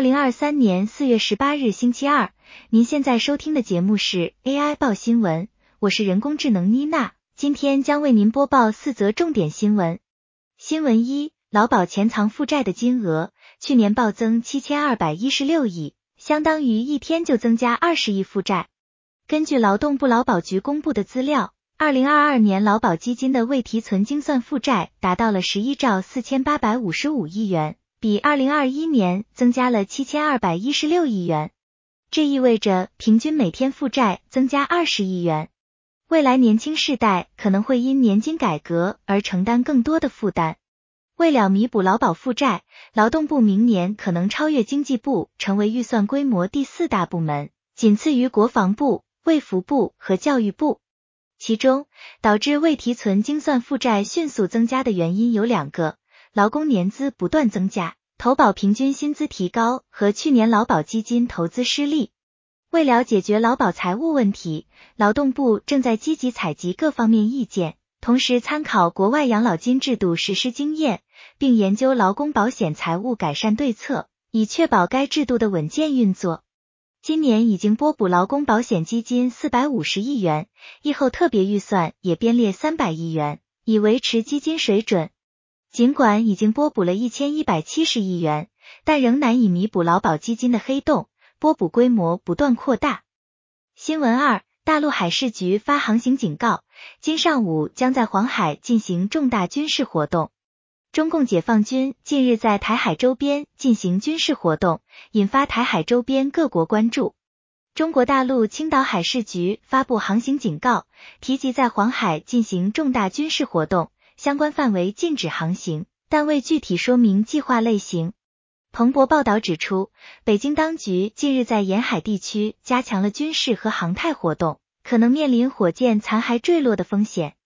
2023年4月18日星期二，您现在收听的节目是 AI 报新闻，我是人工智能妮娜，今天将为您播报4则重点新闻。新闻1，劳保潜藏负债的金额，去年暴增7216亿，相当于一天就增加20亿负债。根据劳动部劳保局公布的资料，2022年劳保基金的未提存精算负债达到了11兆4855亿元。比2021年增加了7216亿元，这意味着平均每天负债增加20亿元。未来年轻世代可能会因年金改革而承担更多的负担。为了弥补劳保负债，劳动部明年可能超越经济部，成为预算规模第4大部门，仅次于国防部、卫福部和教育部。其中，导致未提存精算负债迅速增加的原因有2个。劳工年资不断增加，投保平均薪资提高和去年劳保基金投资失利。为了解决劳保财务问题，劳动部正在积极采集各方面意见，同时参考国外养老金制度实施经验，并研究劳工保险财务改善对策，以确保该制度的稳健运作。今年已经拨补劳工保险基金450亿元，疫后特别预算也编列300亿元，以维持基金水准。尽管已经拨补了1170亿元，但仍难以弥补劳保基金的黑洞，拨补规模不断扩大。新闻2，大陆海事局发航行警告，今上午将在黄海进行重大军事活动。中共解放军近日在台海周边进行军事活动，引发台海周边各国关注。中国大陆青岛海事局发布航行警告，提及在黄海进行重大军事活动。相关范围禁止航行，但未具体说明计划类型。彭博报道指出，北京当局近日在沿海地区加强了军事和航太活动，可能面临火箭残骸坠落的风险。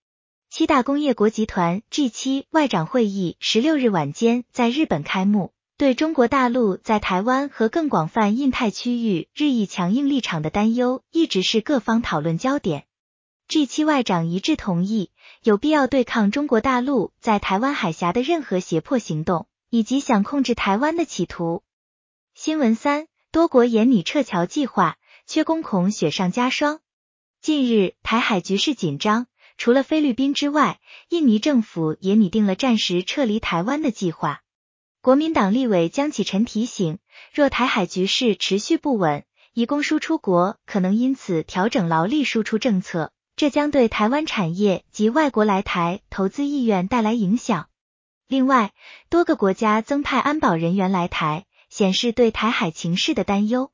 7大工业国集团 G7 外长会议16日晚间在日本开幕，对中国大陆在台湾和更广泛印太区域日益强硬立场的担忧一直是各方讨论焦点。G7 外长一致同意，有必要对抗中国大陆在台湾海峡的任何胁迫行动，以及想控制台湾的企图。新闻3，多国研拟撤侨计划，缺工恐雪上加霜。近日，台海局势紧张，除了菲律宾之外，印尼政府也拟定了暂时撤离台湾的计划。国民党立委江启臣提醒，若台海局势持续不稳，移工输出国可能因此调整劳力输出政策。这将对台湾产业及外国来台投资意愿带来影响。另外，多个国家增派安保人员来台，显示对台海情势的担忧。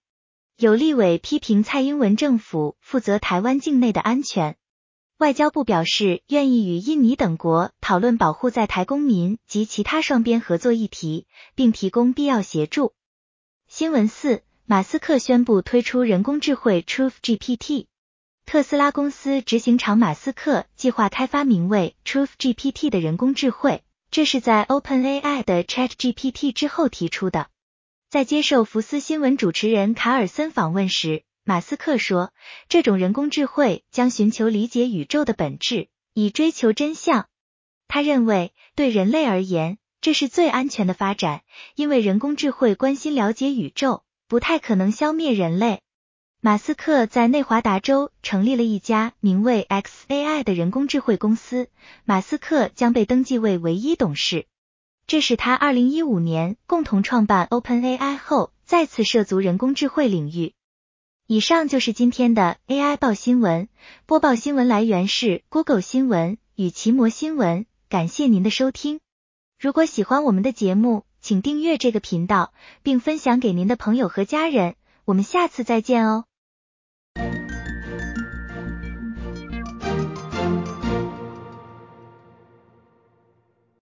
有立委批评蔡英文政府负责台湾境内的安全。外交部表示愿意与印尼等国讨论保护在台公民及其他双边合作议题，并提供必要协助。新闻4，马斯克宣布推出人工智慧 Truth GPT。特斯拉公司执行长马斯克计划开发名为 Truth GPT 的人工智慧，这是在 OpenAI 的 ChatGPT 之后提出的。在接受福斯新闻主持人卡尔森访问时，马斯克说，这种人工智慧将寻求理解宇宙的本质，以追求真相。他认为，对人类而言，这是最安全的发展，因为人工智慧关心了解宇宙，不太可能消灭人类。马斯克在内华达州成立了一家名为 XAI 的人工智慧公司，马斯克将被登记为唯一董事。这是他2015年共同创办 OpenAI 后再次涉足人工智慧领域。以上就是今天的 AI 报新闻，播报新闻来源是 Google 新闻与奇摩新闻，感谢您的收听。如果喜欢我们的节目，请订阅这个频道，并分享给您的朋友和家人，我们下次再见哦。